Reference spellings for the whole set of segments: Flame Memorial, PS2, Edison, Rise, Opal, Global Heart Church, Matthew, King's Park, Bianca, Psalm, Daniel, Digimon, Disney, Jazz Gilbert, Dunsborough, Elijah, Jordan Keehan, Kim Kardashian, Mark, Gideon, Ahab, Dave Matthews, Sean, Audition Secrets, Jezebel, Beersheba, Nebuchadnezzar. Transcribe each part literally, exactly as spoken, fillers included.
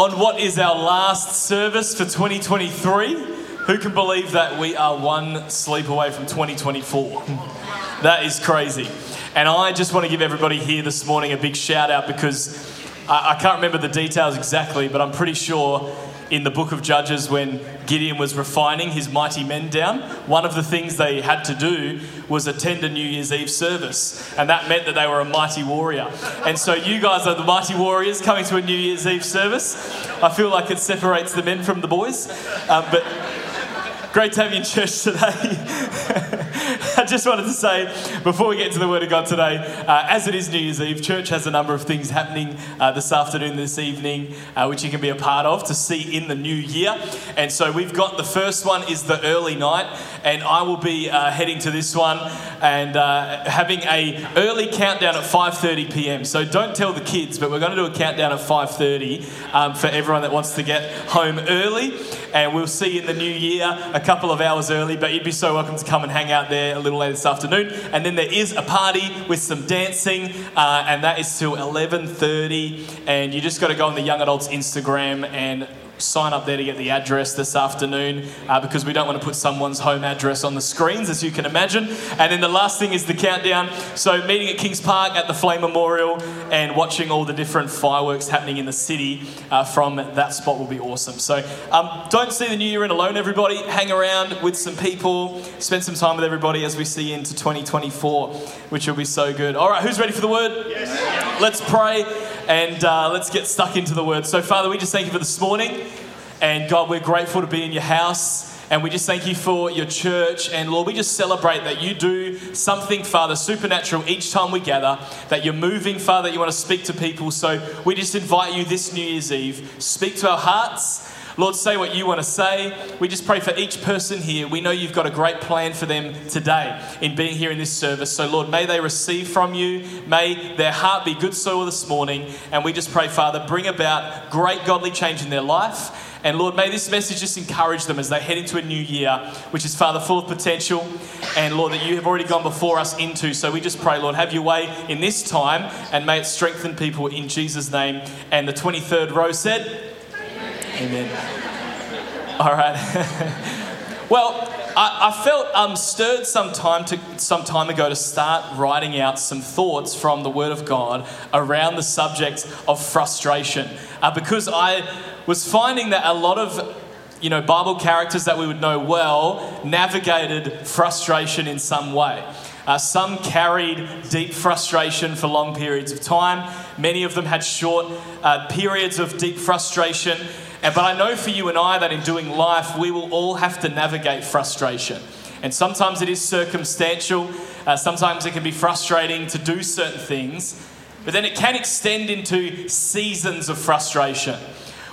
On what is our last service for twenty twenty-three. Who can believe that we are one sleep away from twenty twenty-four? That is crazy. And I just want to give everybody here this morning a big shout out because I, I can't remember the details exactly, but I'm pretty sure in the book of Judges when Gideon was refining his mighty men down, one of the things they had to do was attend a New Year's Eve service. And that meant that they were a mighty warrior. And so you guys are the mighty warriors coming to a New Year's Eve service. I feel like it separates the men from the boys. Um, but great to have you in church today. I just wanted to say, before we get to the Word of God today, uh, as it is New Year's Eve, church has a number of things happening uh, this afternoon, this evening, uh, which you can be a part of to see in the new year. And so we've got the first one is the early night, and I will be uh, heading to this one and uh, having a early countdown at five thirty p.m. So don't tell the kids, but we're going to do a countdown at five thirty um, for everyone that wants to get home early. And we'll see you in the new year a couple of hours early, but you'd be so welcome to come and hang out there a little later this afternoon. And then there is a party with some dancing, uh, and that is till eleven thirty. And you just got to go on the Young Adults Instagram and sign up there to get the address this afternoon uh, because we don't want to put someone's home address on the screens, as you can imagine. And then the last thing is the countdown. So meeting at King's Park at the Flame Memorial and watching all the different fireworks happening in the city uh, from that spot will be awesome. So um, don't see the new year in alone, everybody. Hang around with some people. Spend some time with everybody as we see into twenty twenty-four, which will be so good. All right, who's ready for the Word? Yes. Let's pray and uh, let's get stuck into the Word. So, Father, we just thank you for this morning. And God, we're grateful to be in your house. And we just thank you for your church. And Lord, we just celebrate that you do something, Father, supernatural each time we gather, that you're moving, Father, that you want to speak to people. So we just invite you this New Year's Eve, speak to our hearts. Lord, say what you want to say. We just pray for each person here. We know you've got a great plan for them today in being here in this service. So, Lord, may they receive from you. May their heart be good soil this morning. And we just pray, Father, bring about great godly change in their life. And Lord, may this message just encourage them as they head into a new year, which is, Father, full of potential. And Lord, that you have already gone before us into. So we just pray, Lord, have your way in this time. And may it strengthen people in Jesus' name. And the twenty-third row said... Amen. All right. Well, I, I felt um, stirred some time, to, some time ago to start writing out some thoughts from the Word of God around the subject of frustration uh, because I was finding that a lot of, you know, Bible characters that we would know well navigated frustration in some way. Uh, some carried deep frustration for long periods of time. Many of them had short uh, periods of deep frustration. And, but I know for you and I that in doing life, we will all have to navigate frustration. And sometimes it is circumstantial. Uh, sometimes it can be frustrating to do certain things. But then it can extend into seasons of frustration,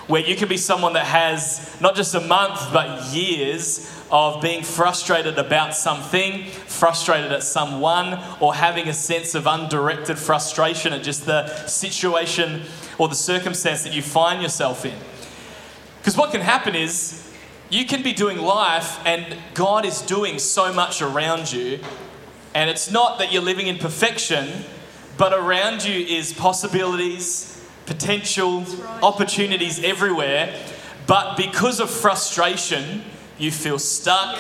where you can be someone that has not just a month, but years of being frustrated about something, frustrated at someone, or having a sense of undirected frustration at just the situation or the circumstance that you find yourself in. Because what can happen is you can be doing life and God is doing so much around you, and it's not that you're living in perfection, but around you is possibilities, potential, opportunities everywhere, but because of frustration, you feel stuck,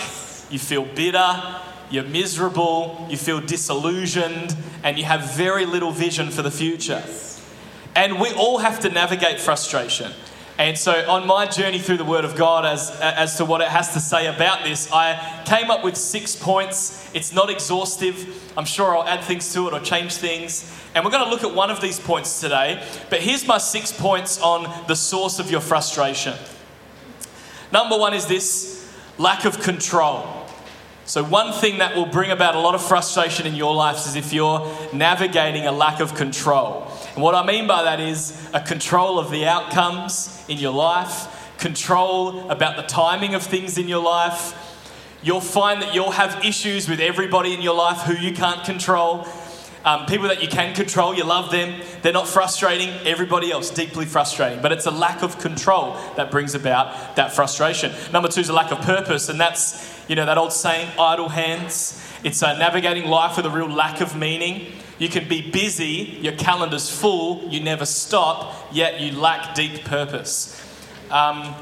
you feel bitter, you're miserable, you feel disillusioned, and you have very little vision for the future. And we all have to navigate frustration. And so on my journey through the Word of God as as to what it has to say about this, I came up with six points. It's not exhaustive. I'm sure I'll add things to it or change things. And we're going to look at one of these points today. But here's my six points on the source of your frustration. Number one is this, lack of control. So one thing that will bring about a lot of frustration in your life is if you're navigating a lack of control. And what I mean by that is a control of the outcomes in your life, control, about the timing of things in your life. You'll find that you'll have issues with everybody in your life who you can't control. Um, people that you can control, you love them. They're not frustrating. Everybody else, deeply frustrating. But it's a lack of control that brings about that frustration. Number two is a lack of purpose. And that's, you know, that old saying, idle hands. It's uh, navigating life with a real lack of meaning. You can be busy, your calendar's full, you never stop, yet you lack deep purpose. Um,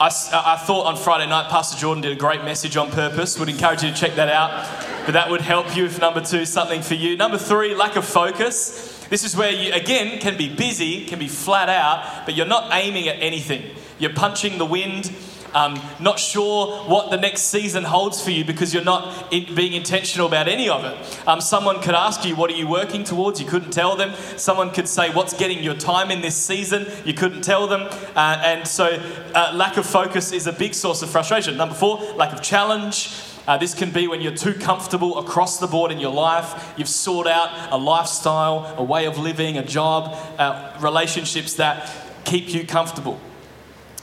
I, I thought on Friday night, Pastor Jordan did a great message on purpose. Would encourage you to check that out. But that would help you if number two is something for you. Number three, lack of focus. This is where you, again, can be busy, can be flat out, but you're not aiming at anything. You're punching the wind. Um, not sure what the next season holds for you because you're not in, being intentional about any of it. Um, someone could ask you, what are you working towards? You couldn't tell them. Someone could say, what's getting your time in this season? You couldn't tell them. Uh, and so uh, lack of focus is a big source of frustration. Number four, lack of challenge. Uh, this can be when you're too comfortable across the board in your life. You've sought out a lifestyle, a way of living, a job, uh, relationships that keep you comfortable.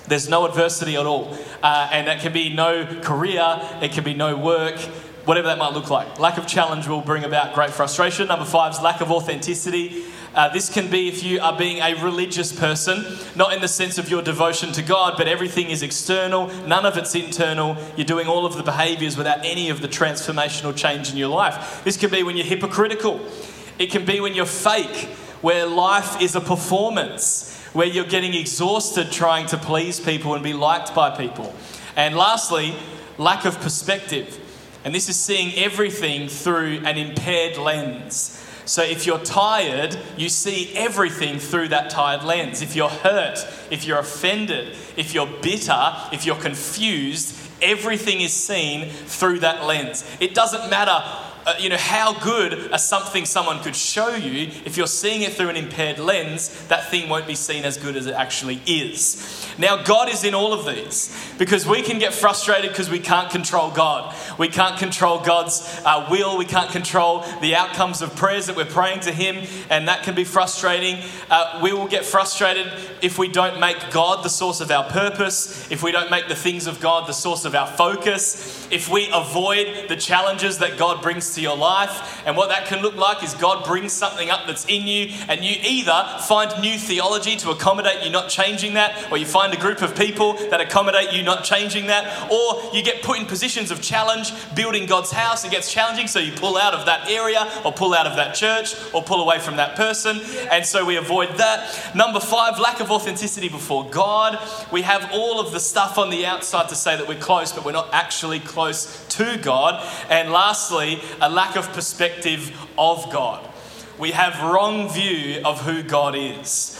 There's no adversity at all. Uh, and that can be no career, it can be no work, whatever that might look like. Lack of challenge will bring about great frustration. Number five is lack of authenticity. Uh, this can be if you are being a religious person, not in the sense of your devotion to God, but everything is external, none of it's internal. You're doing all of the behaviours without any of the transformational change in your life. This can be when you're hypocritical. It can be when you're fake, where life is a performance, where you're getting exhausted trying to please people and be liked by people. And lastly, lack of perspective. And this is seeing everything through an impaired lens. So if you're tired, you see everything through that tired lens. If you're hurt, if you're offended, if you're bitter, if you're confused, everything is seen through that lens. It doesn't matter Uh, you know, how good a something someone could show you, if you're seeing it through an impaired lens, that thing won't be seen as good as it actually is. Now, God is in all of these because we can get frustrated because we can't control God. We can't control God's uh, will. We can't control the outcomes of prayers that we're praying to Him, and that can be frustrating. Uh, we will get frustrated if we don't make God the source of our purpose, if we don't make the things of God the source of our focus, if we avoid the challenges that God brings to your life. And what that can look like is God brings something up that's in you, and you either find new theology to accommodate you not changing that, or you find a group of people that accommodate you not changing that, or you get put in positions of challenge. Building God's house, it gets challenging, so you pull out of that area or pull out of that church or pull away from that person, and so we avoid that. Number five, lack of authenticity before God. We have all of the stuff on the outside to say that we're close, but we're not actually close to God. And lastly, a lack of perspective of God. We have wrong view of who God is.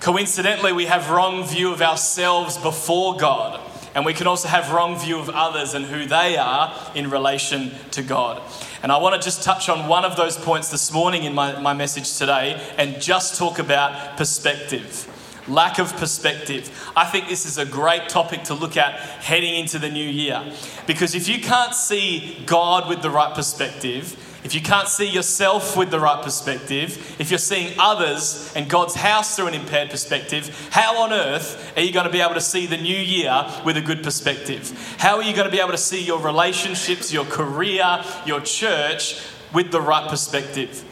Coincidentally, we have wrong view of ourselves before God. And we can also have wrong view of others and who they are in relation to God. And I want to just touch on one of those points this morning in my, my message today, and just talk about perspective. Lack of perspective. I think this is a great topic to look at heading into the new year. Because if you can't see God with the right perspective, if you can't see yourself with the right perspective, if you're seeing others and God's house through an impaired perspective, how on earth are you going to be able to see the new year with a good perspective? How are you going to be able to see your relationships, your career, your church with the right perspective?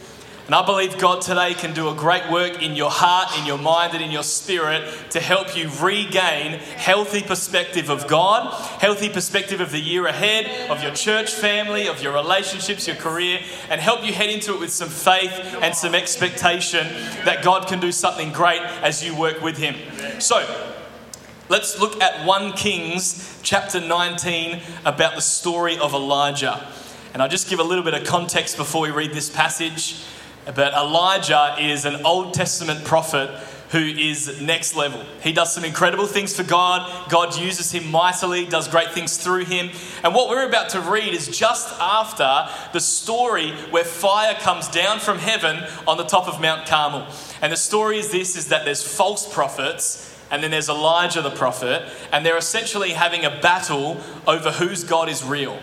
And I believe God today can do a great work in your heart, in your mind, and in your spirit to help you regain healthy perspective of God, healthy perspective of the year ahead, of your church family, of your relationships, your career, and help you head into it with some faith and some expectation that God can do something great as you work with Him. So let's look at First Kings chapter nineteen about the story of Elijah. And I'll just give a little bit of context before we read this passage. But Elijah is an Old Testament prophet who is next level. He does some incredible things for God. God uses him mightily, does great things through him. And what we're about to read is just after the story where fire comes down from heaven on the top of Mount Carmel. And the story is this, is that there's false prophets, and then there's Elijah the prophet, and they're essentially having a battle over whose God is real.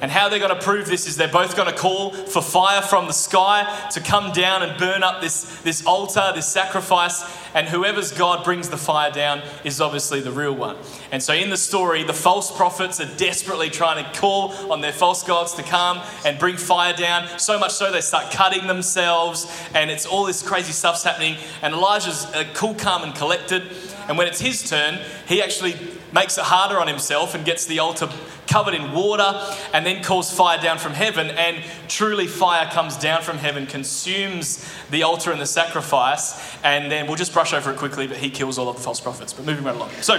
And how they're going to prove this is they're both going to call for fire from the sky to come down and burn up this, this altar, this sacrifice. And whoever's God brings the fire down is obviously the real one. And so in the story, the false prophets are desperately trying to call on their false gods to come and bring fire down. So much so they start cutting themselves. And it's all this crazy stuff's happening. And Elijah's cool, calm and collected. And when it's his turn, he actually makes it harder on himself and gets the altar covered in water and then calls fire down from heaven. And truly fire comes down from heaven, consumes the altar and the sacrifice. And then we'll just brush over it quickly, but he kills all of the false prophets. But moving right along. So,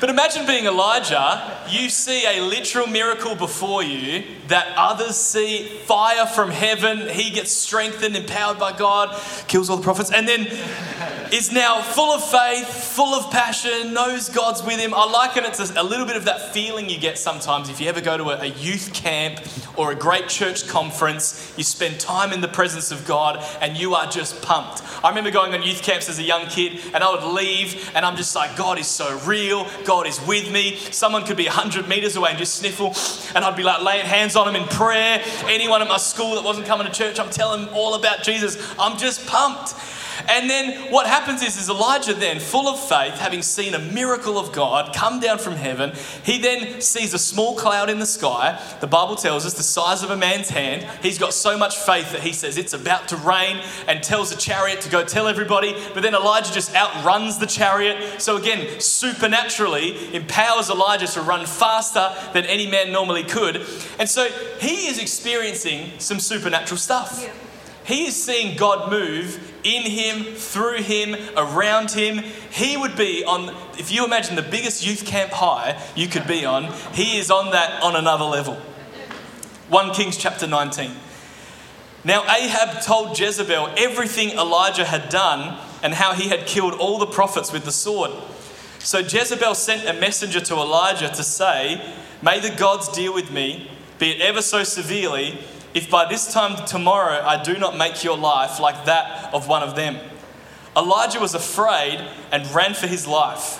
but imagine being Elijah. You see a literal miracle before you that others see, fire from heaven. He gets strengthened, empowered by God, kills all the prophets, and then is now full of faith, full of passion, knows God's with him. I liken it to a little bit of that feeling you get sometimes if you ever go to a youth camp or a great church conference. You spend time in the presence of God and you are just pumped. I remember going on youth camps as a young kid and I would leave and I'm just like, God is so real. God is with me. Someone could be one hundred meters away and just sniffle and I'd be like laying hands on him in prayer. Anyone at my school that wasn't coming to church, I'm telling them all about Jesus. I'm just pumped. And then what happens is, is Elijah then, full of faith, having seen a miracle of God come down from heaven, he then sees a small cloud in the sky. The Bible tells us the size of a man's hand. He's got so much faith that he says it's about to rain and tells the chariot to go tell everybody. But then Elijah just outruns the chariot. So again, supernaturally empowers Elijah to run faster than any man normally could. And so he is experiencing some supernatural stuff. Yeah. He is seeing God move in him, through him, around him. He would be on, if you imagine the biggest youth camp high you could be on, he is on that on another level. First Kings chapter nineteen. Now Ahab told Jezebel everything Elijah had done and how he had killed all the prophets with the sword. So Jezebel sent a messenger to Elijah to say, "May the gods deal with me, be it ever so severely, if by this time tomorrow I do not make your life like that of one of them." Elijah was afraid and ran for his life.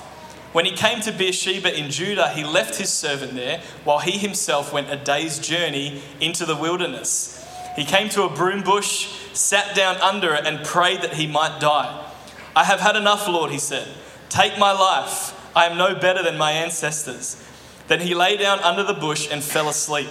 When he came to Beersheba in Judah, he left his servant there while he himself went a day's journey into the wilderness. He came to a broom bush, sat down under it and prayed that he might die. "I have had enough, Lord," he said. "Take my life. I am no better than my ancestors." Then he lay down under the bush and fell asleep.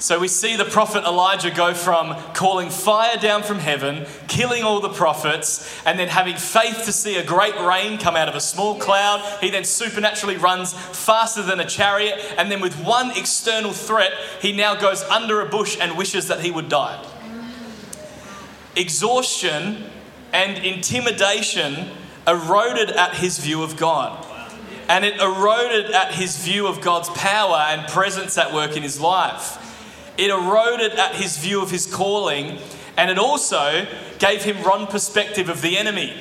So we see the prophet Elijah go from calling fire down from heaven, killing all the prophets, and then having faith to see a great rain come out of a small cloud. He then supernaturally runs faster than a chariot. And then with one external threat, he now goes under a bush and wishes that he would die. Exhaustion and intimidation eroded at his view of God. And it eroded at his view of God's power and presence at work in his life. It eroded at his view of his calling, and it also gave him wrong perspective of the enemy.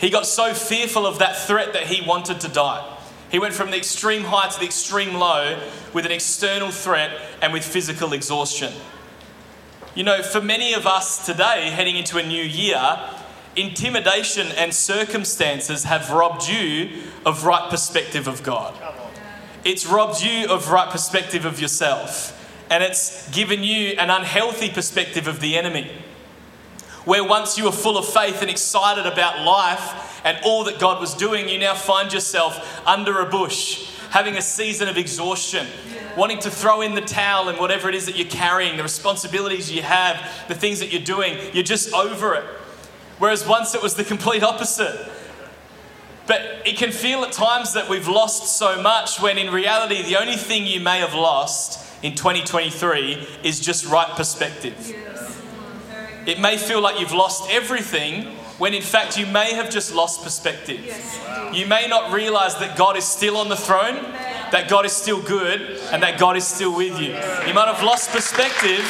He got so fearful of that threat that he wanted to die. He went from the extreme high to the extreme low with an external threat and with physical exhaustion. You know, for many of us today, heading into a new year, intimidation and circumstances have robbed you of right perspective of God. It's robbed you of right perspective of yourself. And it's given you an unhealthy perspective of the enemy. Where once you were full of faith and excited about life and all that God was doing, you now find yourself under a bush, having a season of exhaustion, wanting to throw in the towel and whatever it is that you're carrying, the responsibilities you have, the things that you're doing, you're just over it. Whereas once it was the complete opposite. But it can feel at times that we've lost so much when in reality, the only thing you may have lost in twenty twenty-three is just right perspective. Yes. It may feel like you've lost everything when in fact you may have just lost perspective. Yes. Wow. You may not realise that God is still on the throne. Amen. that God is still good and that God is still with you. You might have lost perspective.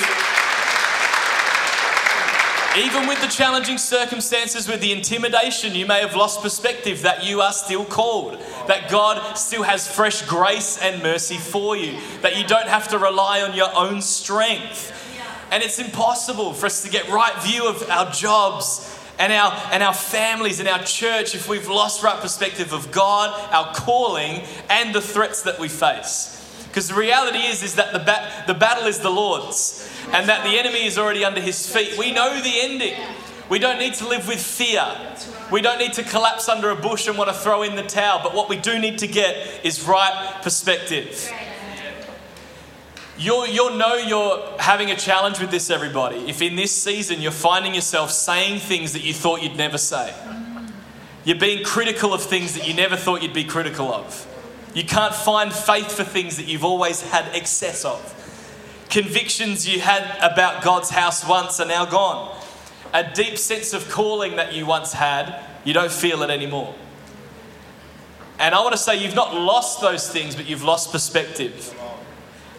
Even with the challenging circumstances, with the intimidation, you may have lost perspective that you are still called, that God still has fresh grace and mercy for you, that you don't have to rely on your own strength. And it's impossible for us to get right view of our jobs and our and our families and our church if we've lost right perspective of God, our calling, and the threats that we face. Because the reality is, is that the, ba- the battle is the Lord's and that the enemy is already under his feet. We know the ending. We don't need to live with fear. We don't need to collapse under a bush and want to throw in the towel. But what we do need to get is right perspective. You'll, you'll know you're having a challenge with this, everybody, if in this season you're finding yourself saying things that you thought you'd never say. You're being critical of things that you never thought you'd be critical of. You can't find faith for things that you've always had excess of. Convictions you had about God's house once are now gone. A deep sense of calling that you once had, you don't feel it anymore. And I want to say you've not lost those things, but you've lost perspective.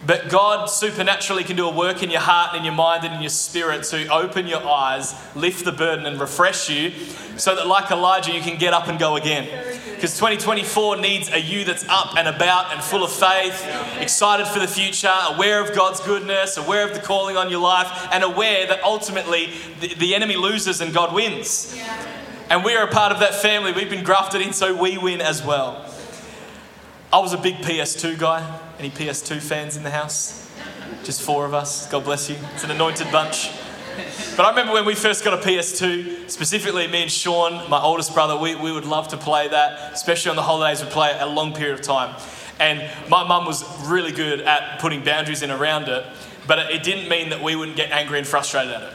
But God supernaturally can do a work in your heart and in your mind and in your spirit to open your eyes, lift the burden and refresh you so that like Elijah, you can get up and go again. Because twenty twenty-four needs a you that's up and about and full of faith, excited for the future, aware of God's goodness, aware of the calling on your life and aware that ultimately the, the enemy loses and God wins. And we are a part of that family. We've been grafted in so we win as well. I was a big P S two guy. Any P S two fans in the house? Just four of us. God bless you. It's an anointed bunch. But I remember when we first got a P S two, specifically me and Sean, my oldest brother, we, we would love to play that, especially on the holidays. We'd play it a long period of time. And my mum was really good at putting boundaries in around it, but it didn't mean that we wouldn't get angry and frustrated at it,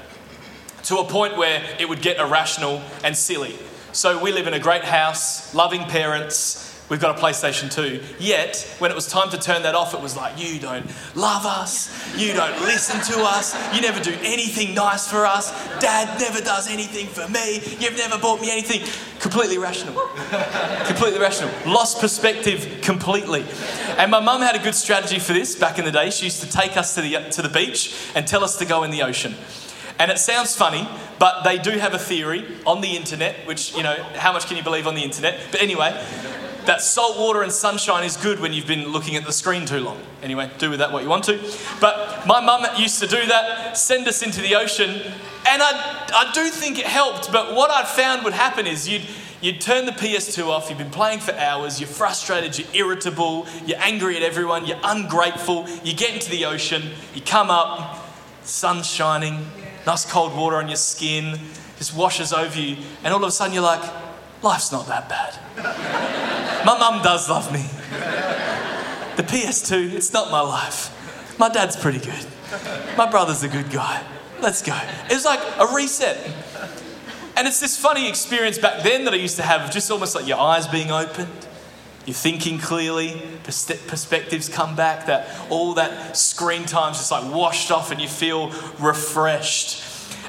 to a point where it would get irrational and silly. So we live in a great house, loving parents. We've got a PlayStation two. Yet, when it was time to turn that off, it was like, you don't love us. You don't listen to us. You never do anything nice for us. Dad never does anything for me. You've never bought me anything. Completely rational. Completely rational. Lost perspective completely. And my mum had a good strategy for this back in the day. She used to take us to the to the beach and tell us to go in the ocean. And it sounds funny, but they do have a theory on the internet, which, you know, how much can you believe on the internet? But anyway, that salt water and sunshine is good when you've been looking at the screen too long. Anyway, do with that what you want to. But my mum used to do that, send us into the ocean, and I I do think it helped, but what I found would happen is you'd, you'd turn the P S two off, you've been playing for hours, you're frustrated, you're irritable, you're angry at everyone, you're ungrateful, you get into the ocean, you come up, sun's shining, nice cold water on your skin, just washes over you, and all of a sudden you're like, life's not that bad. My mum does love me. The P S two, it's not my life. My dad's pretty good. My brother's a good guy. Let's go. It was like a reset. And it's this funny experience back then that I used to have, just almost like your eyes being opened, you're thinking clearly, perspectives come back, that all that screen time's just like washed off and you feel refreshed.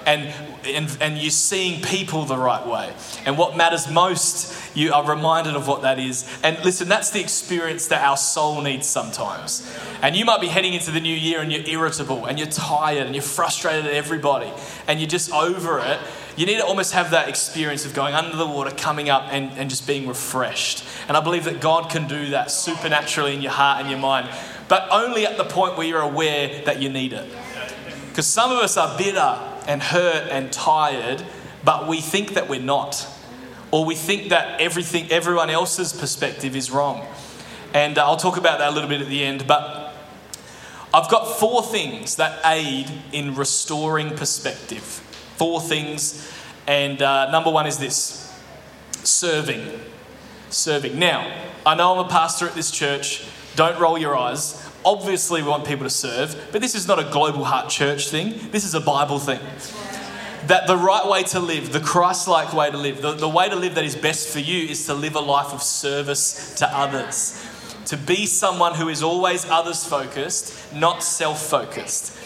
And, and and you're seeing people the right way. And what matters most, you are reminded of what that is. And listen, that's the experience that our soul needs sometimes. And you might be heading into the new year and you're irritable and you're tired and you're frustrated at everybody and you're just over it. You need to almost have that experience of going under the water, coming up and, and just being refreshed. And I believe that God can do that supernaturally in your heart and your mind, but only at the point where you're aware that you need it. Because some of us are bitter and hurt and tired, but we think that we're not, or we think that everything, everyone else's perspective is wrong. And I'll talk about that a little bit at the end, but I've got four things that aid in restoring perspective. Four things, and uh, number one is this, serving. Serving. Now, I know I'm a pastor at this church, don't roll your eyes. Obviously, we want people to serve, but this is not a Global Heart Church thing. This is a Bible thing. That the right way to live, the Christ-like way to live, the, the way to live that is best for you is to live a life of service to others. To be someone who is always others-focused, not self-focused.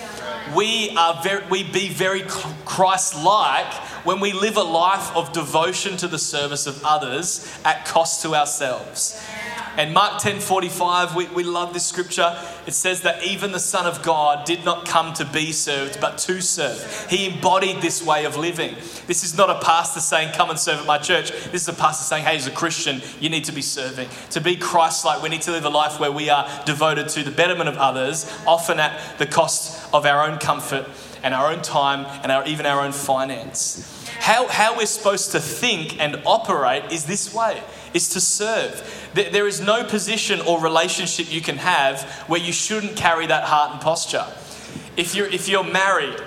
We are very, we be very Christ-like when we live a life of devotion to the service of others at cost to ourselves. And Mark ten forty-five, we, we love this scripture. It says that even the Son of God did not come to be served, but to serve. He embodied this way of living. This is not a pastor saying, come and serve at my church. This is a pastor saying, hey, as a Christian, you need to be serving. To be Christ-like, we need to live a life where we are devoted to the betterment of others, often at the cost of our own comfort and our own time and our, even our own finance. How, how we're supposed to think and operate is this way, is to serve. There is no position or relationship you can have where you shouldn't carry that heart and posture. If you're, if you're married,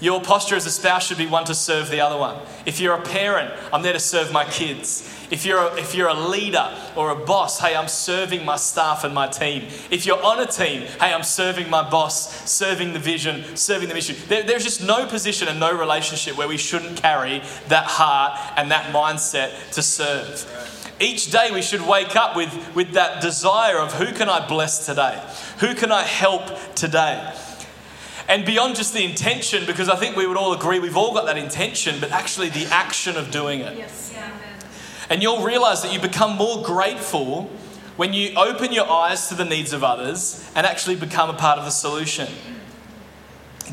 your posture as a spouse should be one to serve the other one. If you're a parent, I'm there to serve my kids. If you're a, if you're a leader or a boss, hey, I'm serving my staff and my team. If you're on a team, hey, I'm serving my boss, serving the vision, serving the mission. There, there's just no position and no relationship where we shouldn't carry that heart and that mindset to serve. Each day we should wake up with, with that desire of who can I bless today? Who can I help today? And beyond just the intention, because I think we would all agree we've all got that intention, but actually the action of doing it. Yes. Yeah. And you'll realize that you become more grateful when you open your eyes to the needs of others and actually become a part of the solution.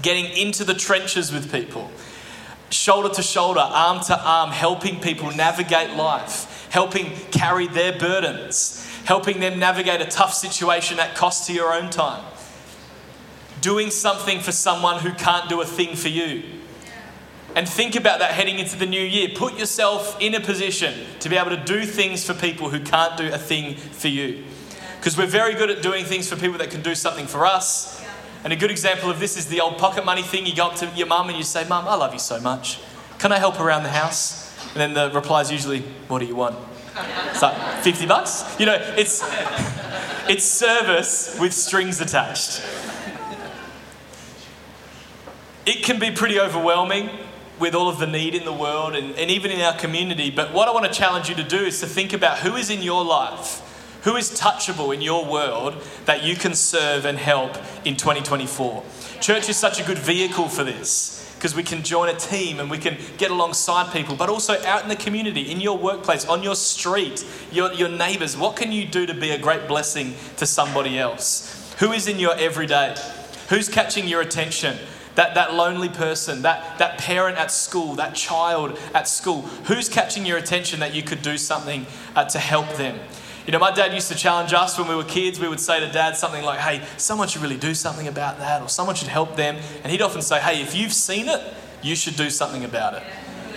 Getting into the trenches with people, shoulder to shoulder, arm to arm, helping people navigate life, helping carry their burdens, helping them navigate a tough situation at cost to your own time. Doing something for someone who can't do a thing for you. And think about that heading into the new year. Put yourself in a position to be able to do things for people who can't do a thing for you. Because we're very good at doing things for people that can do something for us. And a good example of this is the old pocket money thing. You go up to your mum and you say, Mum, I love you so much. Can I help around the house? And then the reply is usually, what do you want? It's like fifty bucks. You know, it's it's service with strings attached. It can be pretty overwhelming with all of the need in the world and, and even in our community. But what I want to challenge you to do is to think about who is in your life, who is touchable in your world that you can serve and help in twenty twenty-four. Church is such a good vehicle for this because we can join a team and we can get alongside people, but also out in the community, in your workplace, on your street, your, your neighbours. What can you do to be a great blessing to somebody else? Who is in your everyday? Who's catching your attention? That that lonely person, that, that parent at school, that child at school, who's catching your attention that you could do something uh, to help them? You know, my dad used to challenge us when we were kids. We would say to Dad something like, hey, someone should really do something about that, or someone should help them. And he'd often say, hey, if you've seen it, you should do something about it.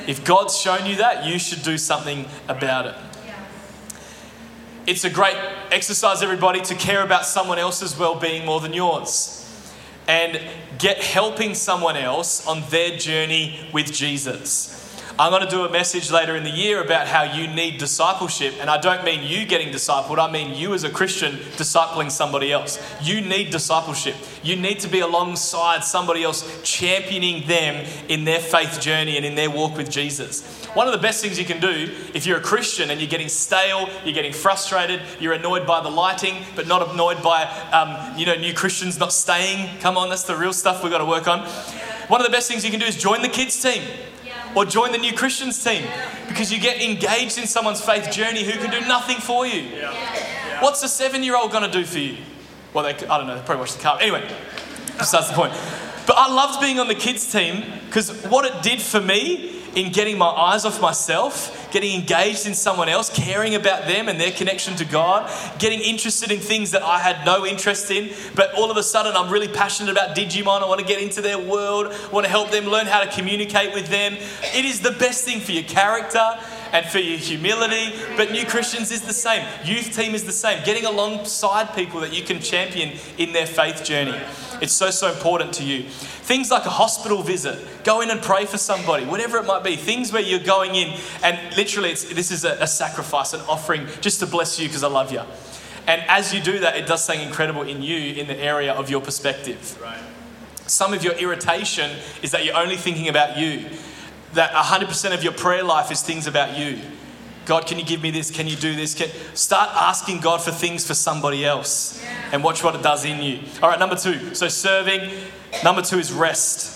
If God's shown you that, you should do something about it. It's a great exercise, everybody, to care about someone else's well-being more than yours. And get helping someone else on their journey with Jesus. I'm going to do a message later in the year about how you need discipleship. And I don't mean you getting discipled. I mean you as a Christian discipling somebody else. You need discipleship. You need to be alongside somebody else, championing them in their faith journey and in their walk with Jesus. One of the best things you can do if you're a Christian and you're getting stale, you're getting frustrated, you're annoyed by the lighting, but not annoyed by um, you know new Christians not staying. Come on, that's the real stuff we've got to work on. One of the best things you can do is join the kids team. Or join the New Christians team because you get engaged in someone's faith journey who can do nothing for you. Yeah. Yeah. What's a seven-year-old going to do for you? Well, they, I don't know. They probably watch the car. Anyway, that's the point. But I loved being on the kids team because what it did for me in getting my eyes off myself, getting engaged in someone else, caring about them and their connection to God, getting interested in things that I had no interest in, but all of a sudden I'm really passionate about Digimon. I want to get into their world, I want to help them learn how to communicate with them. It is the best thing for your character and for your humility, but New Christians is the same. Youth team is the same. Getting alongside people that you can champion in their faith journey. It's so, so important to you. Things like a hospital visit, go in and pray for somebody, whatever it might be. Things where you're going in and literally it's, this is a, a sacrifice, an offering just to bless you because I love you. And as you do that, it does something incredible in you in the area of your perspective. Right. Some of your irritation is that you're only thinking about you, that one hundred percent of your prayer life is things about you. God, can you give me this? Can you do this? Can... Start asking God for things for somebody else and watch what it does in you. All right, number two. So serving. Number two is rest.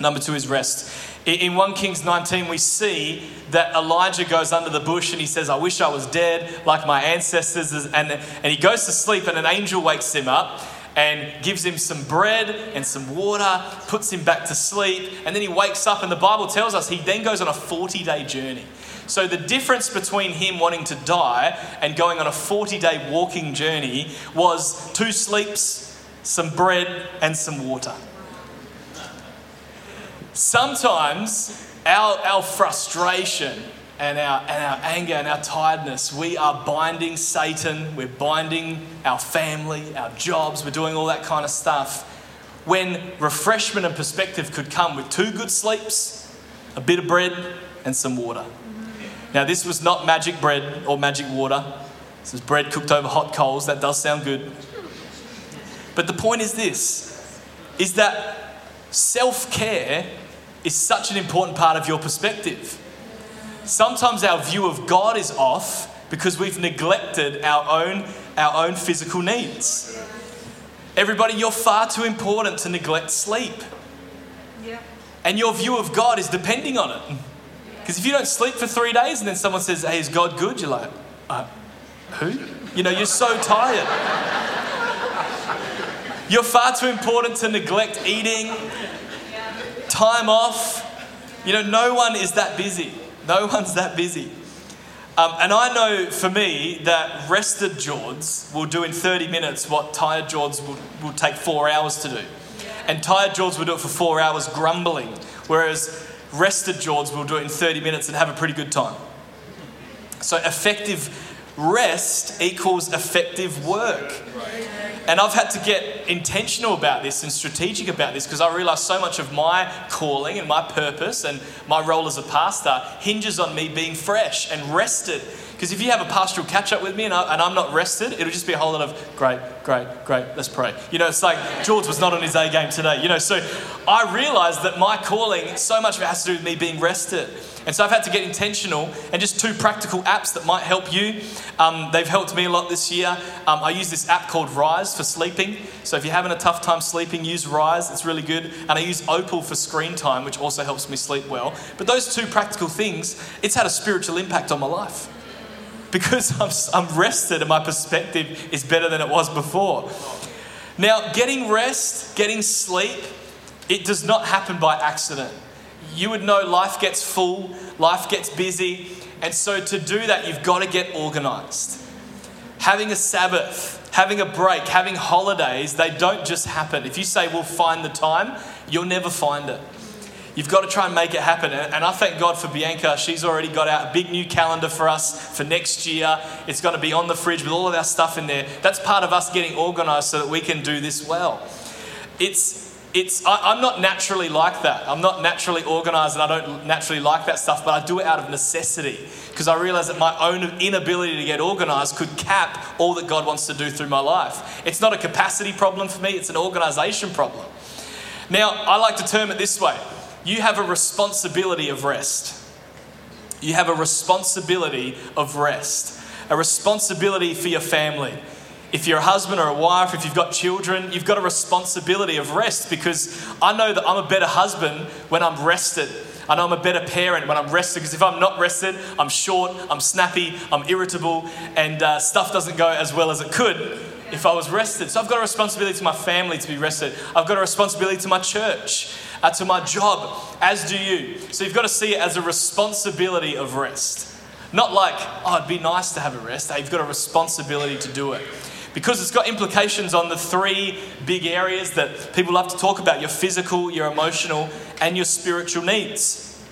Number two is rest. In First Kings nineteen, we see that Elijah goes under the bush and he says, I wish I was dead like my ancestors. And, and he goes to sleep and an angel wakes him up and gives him some bread and some water, puts him back to sleep. And then he wakes up and the Bible tells us he then goes on a forty-day journey. So the difference between him wanting to die and going on a forty-day walking journey was two sleeps, some bread and some water. Sometimes our, our frustration and our, and our anger and our tiredness, we are binding Satan, we're binding our family, our jobs, we're doing all that kind of stuff. When refreshment and perspective could come with two good sleeps, a bit of bread and some water. Now, this was not magic bread or magic water. This is bread cooked over hot coals. That does sound good. But the point is this, is that self-care is such an important part of your perspective. Sometimes our view of God is off because we've neglected our own, our own physical needs. Everybody, you're far too important to neglect sleep. Yeah. And your view of God is depending on it. Because if you don't sleep for three days and then someone says, hey, is God good? You're like, uh, who? You know, you're so tired. You're far too important to neglect eating, time off. You know, no one is that busy. No one's that busy. Um, and I know for me that rested Jords will do in thirty minutes what tired Jords will, will take four hours to do. And tired Jords will do it for four hours grumbling. Whereas rested Jords will do it in thirty minutes and have a pretty good time. So effective rest equals effective work. And I've had to get intentional about this and strategic about this because I realise so much of my calling and my purpose and my role as a pastor hinges on me being fresh and rested. Because if you have a pastoral catch-up with me and, I, and I'm not rested, it'll just be a whole lot of great, great, great, let's pray. You know, it's like George was not on his A game today. You know, so I realised that my calling, so much of it has to do with me being rested. And so I've had to get intentional and just two practical apps that might help you. Um, they've helped me a lot this year. Um, I use this app called Rise for sleeping. So if you're having a tough time sleeping, use Rise. It's really good. And I use Opal for screen time, which also helps me sleep well. But those two practical things, it's had a spiritual impact on my life. Because I'm, I'm rested and my perspective is better than it was before. Now, getting rest, getting sleep, it does not happen by accident. You would know life gets full, life gets busy. And so to do that, you've got to get organised. Having a Sabbath, having a break, having holidays, they don't just happen. If you say, we'll find the time, you'll never find it. You've got to try and make it happen. And I thank God for Bianca. She's already got out a big new calendar for us for next year. It's going to be on the fridge with all of our stuff in there. That's part of us getting organised so that we can do this well. It's... It's I, I'm not naturally like that. I'm not naturally organised and I don't naturally like that stuff, but I do it out of necessity because I realise that my own inability to get organised could cap all that God wants to do through my life. It's not a capacity problem for me. It's an organisation problem. Now, I like to term it this way. You have a responsibility of rest. You have a responsibility of rest, a responsibility for your family. If you're a husband or a wife, if you've got children, you've got a responsibility of rest because I know that I'm a better husband when I'm rested. I know I'm a better parent when I'm rested because if I'm not rested, I'm short, I'm snappy, I'm irritable, and uh, stuff doesn't go as well as it could if I was rested. So I've got a responsibility to my family to be rested. I've got a responsibility to my church, uh, to my job, as do you. So you've got to see it as a responsibility of rest. Not like, oh, it'd be nice to have a rest. You've got a responsibility to do it. Because it's got implications on the three big areas that people love to talk about, your physical, your emotional, and your spiritual needs.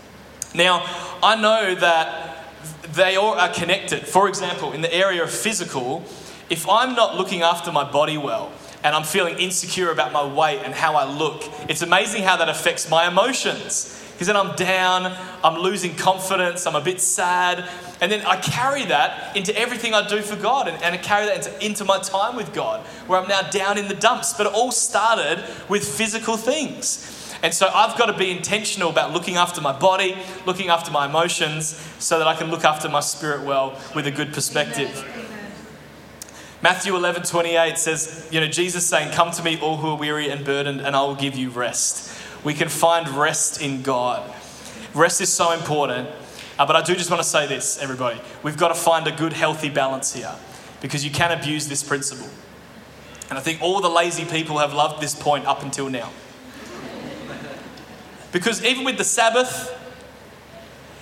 Now, I know that they all are connected. For example, in the area of physical, if I'm not looking after my body well and I'm feeling insecure about my weight and how I look, it's amazing how that affects my emotions. Because then I'm down, I'm losing confidence, I'm a bit sad. And then I carry that into everything I do for God and, and I carry that into, into my time with God where I'm now down in the dumps. But it all started with physical things. And so I've got to be intentional about looking after my body, looking after my emotions so that I can look after my spirit well with a good perspective. Matthew eleven twenty-eight says, you know, Jesus saying, come to me all who are weary and burdened and I will give you rest. We can find rest in God. Rest is so important. Uh, but I do just want to say this, everybody. We've got to find a good, healthy balance here, because you can abuse this principle. And I think all the lazy people have loved this point up until now. Because even with the Sabbath,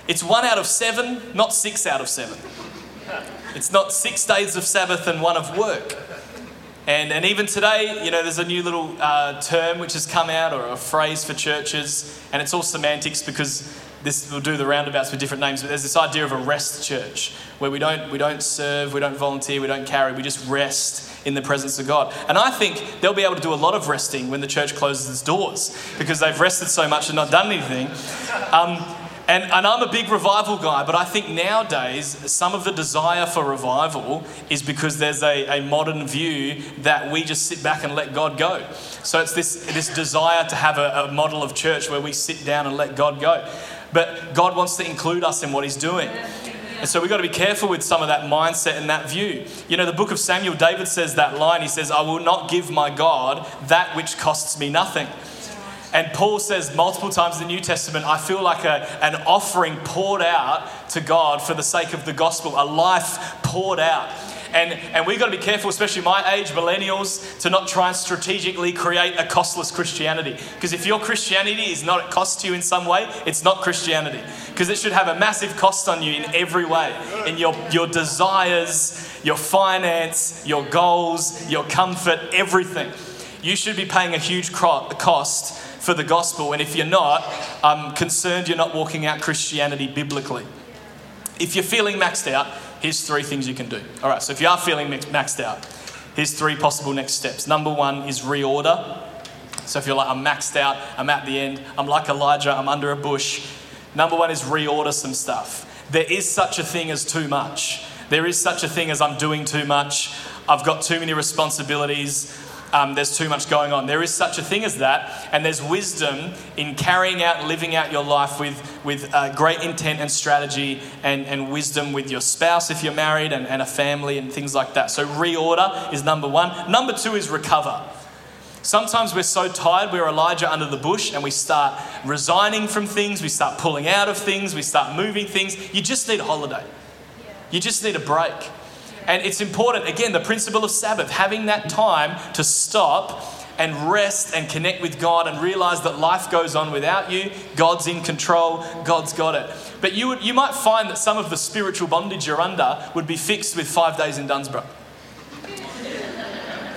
it's one out of seven, not six out of seven. It's not six days of Sabbath and one of work. And and even today, you know, there's a new little uh, term which has come out, or a phrase for churches, and it's all semantics because this will do the roundabouts with different names. But there's this idea of a rest church where we don't we don't serve, we don't volunteer, we don't carry, we just rest in the presence of God. And I think they'll be able to do a lot of resting when the church closes its doors, because they've rested so much and not done anything. Um, And, and I'm a big revival guy, but I think nowadays some of the desire for revival is because there's a, a modern view that we just sit back and let God go. So it's this, this desire to have a, a model of church where we sit down and let God go. But God wants to include us in what he's doing. And so we've got to be careful with some of that mindset and that view. You know, the book of Samuel, David says that line. He says, "I will not give my God that which costs me nothing." And Paul says multiple times in the New Testament, I feel like a, an offering poured out to God for the sake of the gospel, a life poured out. And, and we've got to be careful, especially my age, millennials, to not try and strategically create a costless Christianity. Because if your Christianity is not at cost to you in some way, it's not Christianity. Because it should have a massive cost on you in every way. In your, your desires, your finance, your goals, your comfort, everything. You should be paying a huge cost for the gospel, and if you're not, I'm concerned you're not walking out Christianity biblically. If you're feeling maxed out, here's three things you can do. All right, so if you are feeling maxed out, here's three possible next steps. Number one is reorder. So if you're like, I'm maxed out, I'm at the end, I'm like Elijah, I'm under a bush. Number one is reorder some stuff. There is such a thing as too much. There is such a thing as I'm doing too much. I've got too many responsibilities. Um, there's too much going on. There is such a thing as that, and there's wisdom in carrying out and living out your life with, with uh, great intent and strategy and, and wisdom with your spouse if you're married, and, and a family and things like that. So reorder is number one. Number two is recover. Sometimes we're so tired, we're Elijah under the bush, and we start resigning from things, we start pulling out of things, we start moving things. You just need a holiday. You just need a break. And it's important, again, the principle of Sabbath, having that time to stop and rest and connect with God and realize that life goes on without you. God's in control. God's got it. But you would, you might find that some of the spiritual bondage you're under would be fixed with five days in Dunsborough.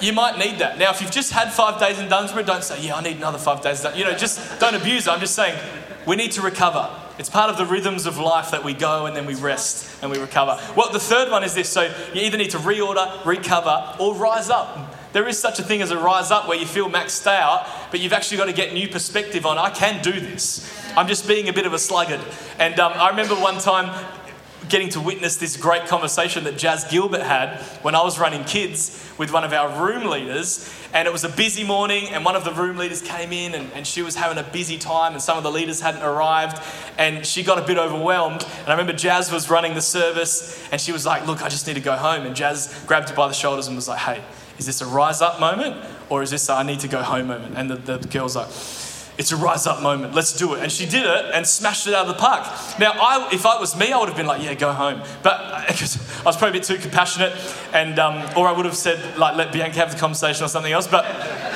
You might need that. Now, if you've just had five days in Dunsborough, don't say, yeah, I need another five days. You know, just don't abuse it. I'm just saying we need to recover. It's part of the rhythms of life that we go and then we rest and we recover. Well, the third one is this. So you either need to reorder, recover, or rise up. There is such a thing as a rise up where you feel maxed out, but you've actually got to get new perspective on, I can do this. I'm just being a bit of a sluggard. And um, I remember one time getting to witness this great conversation that Jazz Gilbert had when I was running kids with one of our room leaders, and it was a busy morning, and one of the room leaders came in, and, and she was having a busy time, and some of the leaders hadn't arrived, and she got a bit overwhelmed. And I remember Jazz was running the service, and she was like, look, I just need to go home. And Jazz grabbed her by the shoulders and was like, hey, is this a rise up moment, or is this a I need to go home moment? And the, the girl's like, it's a rise up moment. Let's do it. And she did it and smashed it out of the park. Now, I, if it was me, I would have been like, yeah, go home. But I, I was probably a bit too compassionate. and um, Or I would have said, like, let Bianca have the conversation or something else. But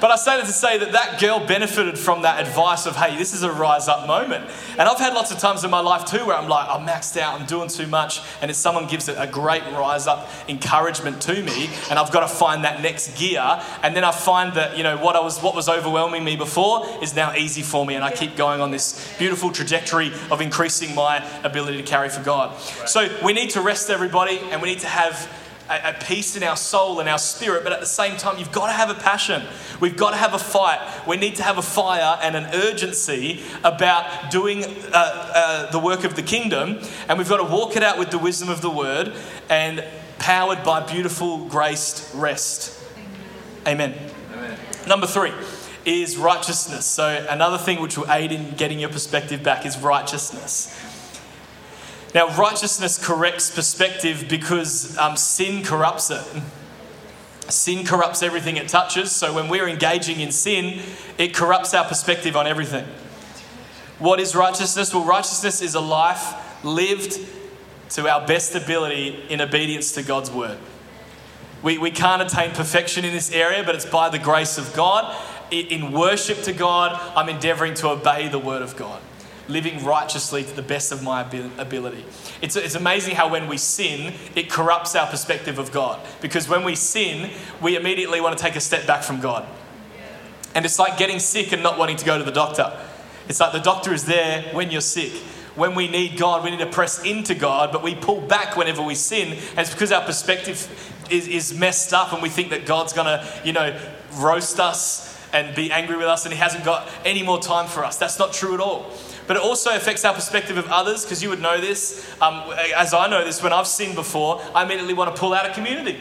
but I say that to say that that girl benefited from that advice of, hey, this is a rise up moment. And I've had lots of times in my life too where I'm like, I'm maxed out, I'm doing too much. And if someone gives it a great rise up encouragement to me, and I've got to find that next gear. And then I find that, you know, what I was what was overwhelming me before is now easy for me. And I keep going on this beautiful trajectory of increasing my ability to carry for God. So we need to rest, everybody, and we need to have a peace in our soul and our spirit, but at the same time, you've got to have a passion. We've got to have a fight. We need to have a fire and an urgency about doing uh, uh, the work of the kingdom, and we've got to walk it out with the wisdom of the word and powered by beautiful, graced rest. Amen. Amen. Number three is righteousness. So another thing which will aid in getting your perspective back is righteousness. Now, righteousness corrects perspective because um, sin corrupts it. Sin corrupts everything it touches. So when we're engaging in sin, it corrupts our perspective on everything. What is righteousness? Well, righteousness is a life lived to our best ability in obedience to God's word. We, we can't attain perfection in this area, but it's by the grace of God. In worship to God, I'm endeavoring to obey the word of God, living righteously to the best of my ability. It's, it's amazing how when we sin, it corrupts our perspective of God, because when we sin, we immediately want to take a step back from God. And it's like getting sick and not wanting to go to the doctor. It's like the doctor is there when you're sick. When we need God, we need to press into God, but we pull back whenever we sin. And it's because our perspective is, is messed up, and we think that God's going to, you know, roast us and be angry with us, and he hasn't got any more time for us. That's not true at all. But it also affects our perspective of others, because you would know this. Um, as I know this, when I've sinned before, I immediately want to pull out of community.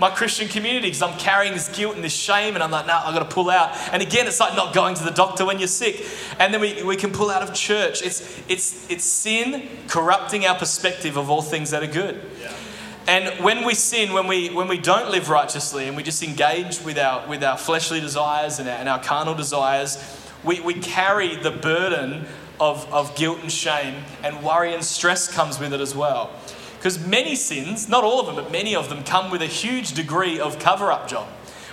My Christian community, because I'm carrying this guilt and this shame, and I'm like, nah, I've got to pull out. And again, it's like not going to the doctor when you're sick. And then we, we can pull out of church. It's it's it's sin corrupting our perspective of all things that are good. Yeah. And when we sin, when we when we don't live righteously, and we just engage with our with our fleshly desires and our, and our carnal desires, we, we carry the burden of, of guilt and shame, and worry and stress comes with it as well. Because many sins, not all of them, but many of them come with a huge degree of cover-up job,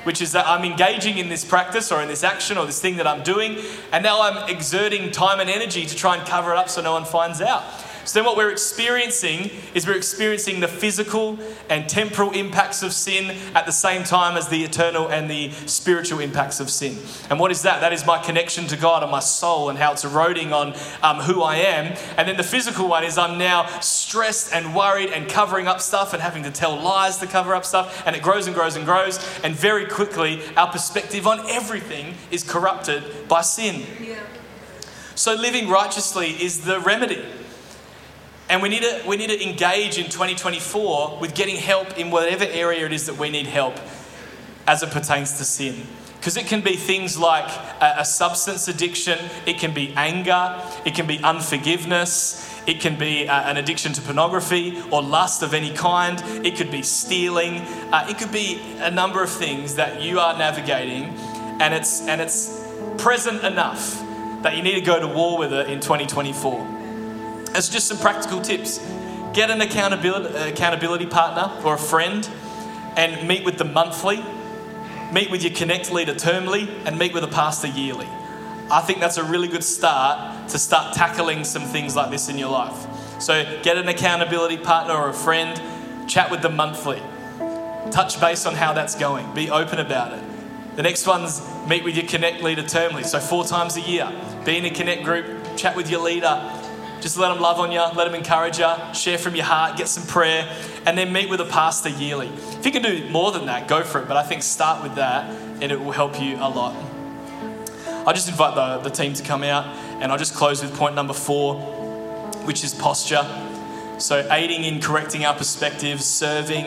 which is that I'm engaging in this practice or in this action or this thing that I'm doing, and now I'm exerting time and energy to try and cover it up so no one finds out. So then what we're experiencing is we're experiencing the physical and temporal impacts of sin at the same time as the eternal and the spiritual impacts of sin. And what is that? That is my connection to God and my soul and how it's eroding on um, who I am. And then the physical one is I'm now stressed and worried and covering up stuff and having to tell lies to cover up stuff. And it grows and grows and grows. And very quickly, our perspective on everything is corrupted by sin. Yeah. So living righteously is the remedy. And we need to we need to engage in twenty twenty-four with getting help in whatever area it is that we need help as it pertains to sin. Because it can be things like a, a substance addiction, it can be anger, it can be unforgiveness, it can be uh, an addiction to pornography or lust of any kind, it could be stealing, uh, it could be a number of things that you are navigating, and it's and it's present enough that you need to go to war with it in twenty twenty-four. It's just some practical tips. Get an accountability accountability partner or a friend, and meet with them monthly. Meet with your connect leader termly, and meet with a pastor yearly. I think that's a really good start to start tackling some things like this in your life. So get an accountability partner or a friend, chat with them monthly. Touch base on how that's going. Be open about it. The next one's meet with your connect leader termly. So four times a year, be in a connect group, chat with your leader. Just let them love on you, let them encourage you, share from your heart, get some prayer, and then meet with a pastor yearly. If you can do more than that, go for it. But I think start with that, and it will help you a lot. I'll just invite the, the team to come out, and I'll just close with point number four, which is posture. So aiding in correcting our perspectives, serving,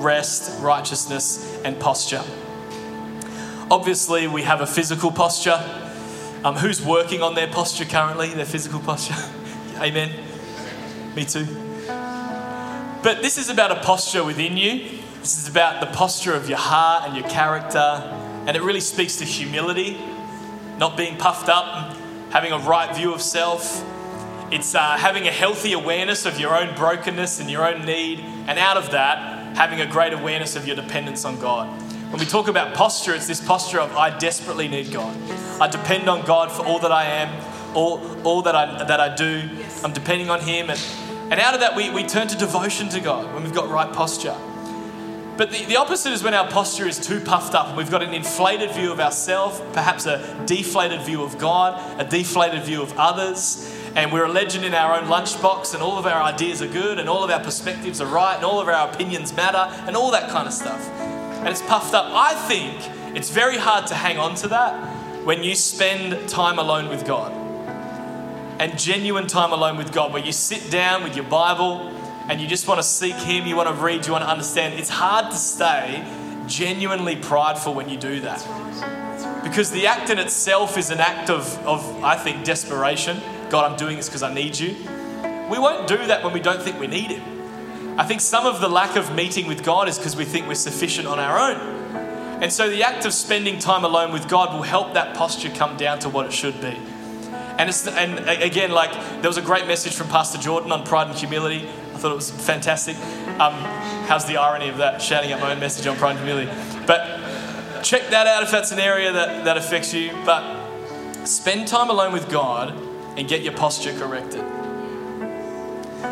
rest, righteousness, and posture. Obviously, we have a physical posture. Um, who's working on their posture currently, their physical posture? Amen. Me too. But this is about a posture within you. This is about the posture of your heart and your character. And it really speaks to humility, not being puffed up, having a right view of self. It's uh, having a healthy awareness of your own brokenness and your own need. And out of that, having a great awareness of your dependence on God. When we talk about posture, it's this posture of I desperately need God. I depend on God for all that I am. All, all that I that I do, I'm depending on him. And, and out of that, we, we turn to devotion to God when we've got right posture. But the, the opposite is when our posture is too puffed up. We've got an inflated view of ourselves, perhaps a deflated view of God, a deflated view of others. And we're a legend in our own lunchbox, and all of our ideas are good, and all of our perspectives are right, and all of our opinions matter, and all that kind of stuff. And it's puffed up. I think it's very hard to hang on to that when you spend time alone with God. And genuine time alone with God, where you sit down with your Bible and you just want to seek him, you want to read, you want to understand. It's hard to stay genuinely prideful when you do that. Because the act in itself is an act of, of I think, desperation. God, I'm doing this because I need you. We won't do that when we don't think we need him. I think some of the lack of meeting with God is because we think we're sufficient on our own. And so the act of spending time alone with God will help that posture come down to what it should be. And it's, and again, like, there was a great message from Pastor Jordan on pride and humility. I thought it was fantastic. Um, how's the irony of that? Shouting out my own message on pride and humility. But check that out if that's an area that, that affects you. But spend time alone with God and get your posture corrected.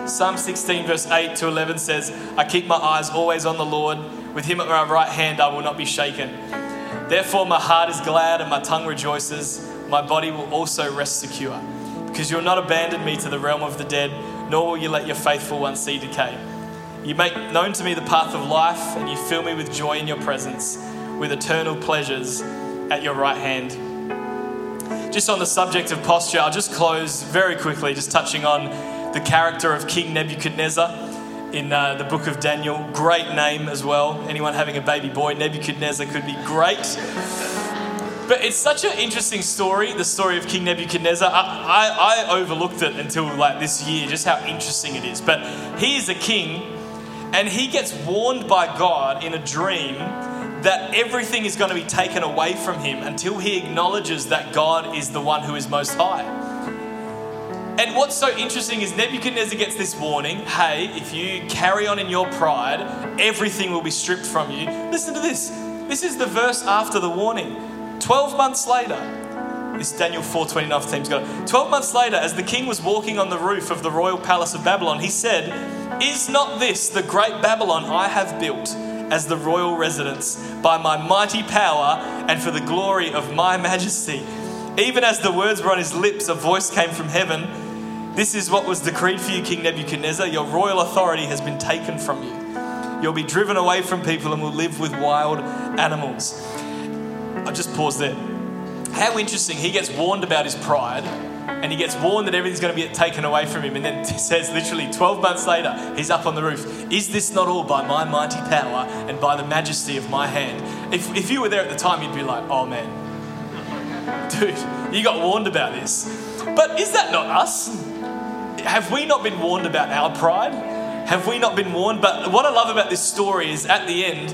Psalm sixteen verse eight to eleven says, I keep my eyes always on the Lord. With him at my right hand, I will not be shaken. Therefore, my heart is glad and my tongue rejoices. My body will also rest secure, because you will not abandon me to the realm of the dead, nor will you let your faithful one see decay. You make known to me the path of life, and you fill me with joy in your presence, with eternal pleasures at your right hand. Just on the subject of posture, I'll just close very quickly, just touching on the character of King Nebuchadnezzar in uh, the book of Daniel. Great name as well. Anyone having a baby boy, Nebuchadnezzar, could be great. But it's such an interesting story, the story of King Nebuchadnezzar. I, I, I overlooked it until like this year, just how interesting it is. But he is a king, and he gets warned by God in a dream that everything is going to be taken away from him until he acknowledges that God is the one who is most high. And what's so interesting is Nebuchadnezzar gets this warning, hey, if you carry on in your pride, everything will be stripped from you. Listen to this. This is the verse after the warning. Twelve months later, this Daniel four twenty-nine team's got it. Twelve months later, as the king was walking on the roof of the royal palace of Babylon, he said, is not this the great Babylon I have built as the royal residence by my mighty power and for the glory of my majesty? Even as the words were on his lips, a voice came from heaven. This is what was decreed for you, King Nebuchadnezzar. Your royal authority has been taken from you. You'll be driven away from people and will live with wild animals. I'll just pause there. How interesting. He gets warned about his pride, and he gets warned that everything's going to be taken away from him. And then it says literally twelve months later, he's up on the roof. Is this not all by my mighty power and by the majesty of my hand? If if you were there at the time, you'd be like, oh man, dude, you got warned about this. But is that not us? Have we not been warned about our pride? Have we not been warned? But what I love about this story is at the end,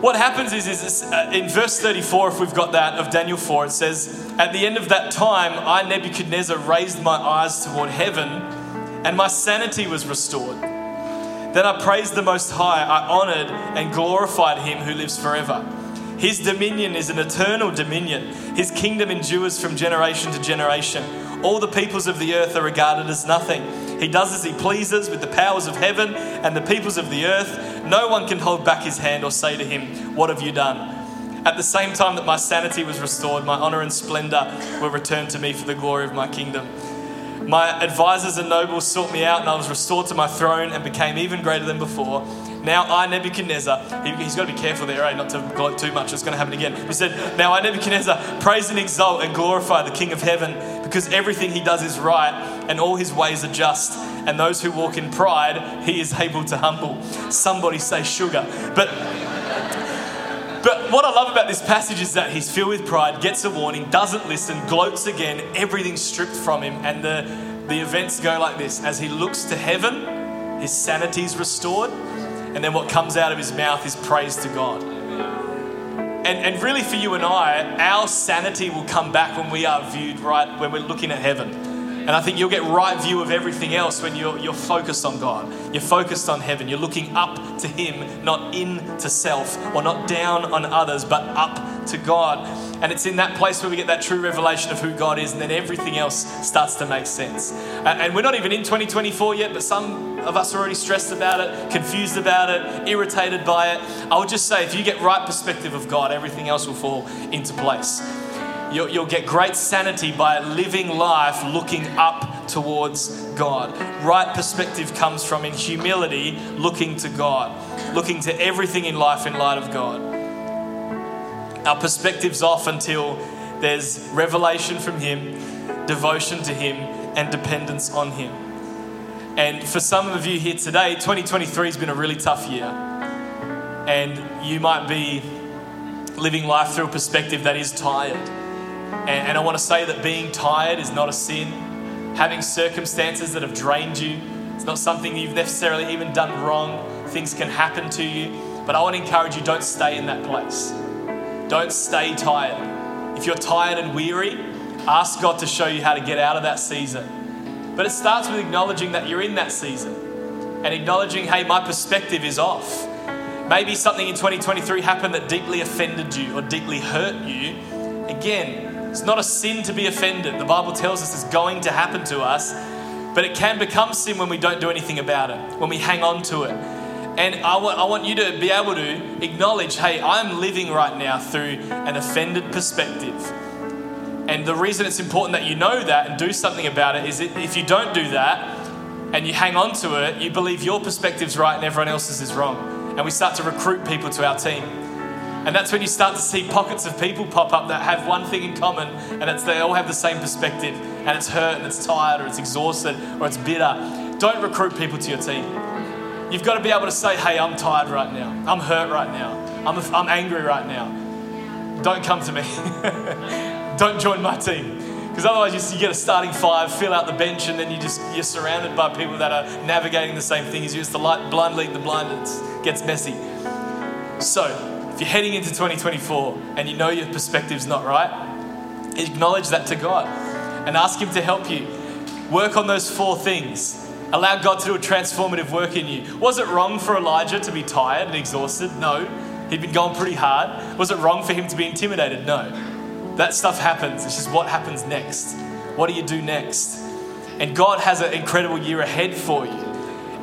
what happens is, is in verse thirty-four, if we've got that, of Daniel four, it says, at the end of that time, I, Nebuchadnezzar, raised my eyes toward heaven, and my sanity was restored. Then I praised the Most High, I honored and glorified him who lives forever. His dominion is an eternal dominion. His kingdom endures from generation to generation. All the peoples of the earth are regarded as nothing. He does as he pleases with the powers of heaven and the peoples of the earth. No one can hold back his hand or say to him, what have you done? At the same time that my sanity was restored, my honor and splendor were returned to me for the glory of my kingdom. My advisors and nobles sought me out, and I was restored to my throne and became even greater than before. Now I, Nebuchadnezzar, he, he's got to be careful there, right? Not to gloat too much, it's going to happen again. He said, now I, Nebuchadnezzar, praise and exalt and glorify the King of heaven, because everything he does is right and all his ways are just. And those who walk in pride, he is able to humble. Somebody say sugar. But, but what I love about this passage is that he's filled with pride, gets a warning, doesn't listen, gloats again, everything's stripped from him. And the, the events go like this. As he looks to heaven, his sanity is restored. And then what comes out of his mouth is praise to God. And, and really for you and I, our sanity will come back when we are viewed right, when we're looking at heaven. And I think you'll get right view of everything else when you're, you're focused on God. You're focused on heaven. You're looking up to him, not in to self, or not down on others, but up to God. And it's in that place where we get that true revelation of who God is, and then everything else starts to make sense. And we're not even in twenty twenty-four yet, but some of us are already stressed about it, confused about it, irritated by it. I would just say, if you get right perspective of God, everything else will fall into place. You'll, you'll get great sanity by living life looking up towards God. Right perspective comes from, in humility, looking to God, looking to everything in life in light of God. Our perspective's off until there's revelation from him, devotion to him, and dependence on him. And for some of you here today, twenty twenty-three has been a really tough year. And you might be living life through a perspective that is tired. And I want to say that being tired is not a sin. Having circumstances that have drained you, it's not something you've necessarily even done wrong. Things can happen to you. But I want to encourage you, don't stay in that place. Don't stay tired. If you're tired and weary, Ask God to show you how to get out of that season. But it starts with acknowledging that you're in that season and acknowledging, hey, my perspective is off. Maybe something in twenty twenty-three happened that deeply offended you or deeply hurt you. Again, it's not a sin to be offended. The Bible tells us it's going to happen to us, but it can become sin when we don't do anything about it, when we hang on to it. And I, w- I want you to be able to acknowledge, hey, I'm living right now through an offended perspective. And the reason it's important that you know that and do something about it is if you don't do that and you hang on to it, you believe your perspective's right and everyone else's is wrong. And we start to recruit people to our team. And that's when you start to see pockets of people pop up that have one thing in common, and it's they all have the same perspective, and it's hurt, and it's tired, or it's exhausted, or it's bitter. Don't recruit people to your team. You've got to be able to say, hey, I'm tired right now. I'm hurt right now. I'm, I'm angry right now. Don't come to me. Don't join my team. Because otherwise you get a starting five, fill out the bench, and then you just, you're surrounded by people that are navigating the same thing as you. It's the light, blind lead the blind, it gets messy. So if you're heading into twenty twenty-four and you know your perspective's not right, acknowledge that to God and ask Him to help you. Work on those four things. Allow God to do a transformative work in you. Was it wrong for Elijah to be tired and exhausted? No. He'd been going pretty hard. Was it wrong for him to be intimidated? No. That stuff happens. It's just what happens next. What do you do next? And God has an incredible year ahead for you.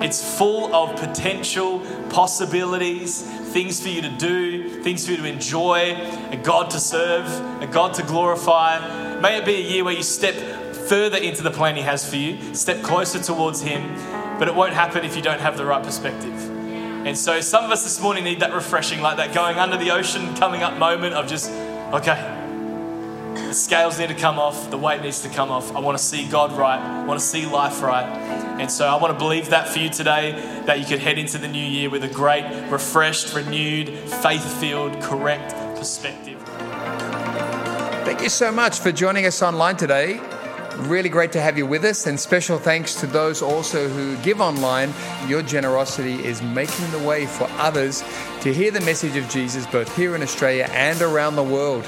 It's full of potential, possibilities, things for you to do, things for you to enjoy, a God to serve, a God to glorify. May it be a year where you step further into the plan He has for you, step closer towards Him, but it won't happen if you don't have the right perspective. And so some of us this morning need that refreshing, like that going under the ocean, coming up moment of just, okay, the scales need to come off. The weight needs to come off. I want to see God right. I want to see life right. And so I want to believe that for you today, that you could head into the new year with a great, refreshed, renewed, faith-filled, correct perspective. Thank you so much for joining us online today. Really great to have you with us, and special thanks to those also who give online. Your generosity is making the way for others to hear the message of Jesus, both here in Australia and around the world.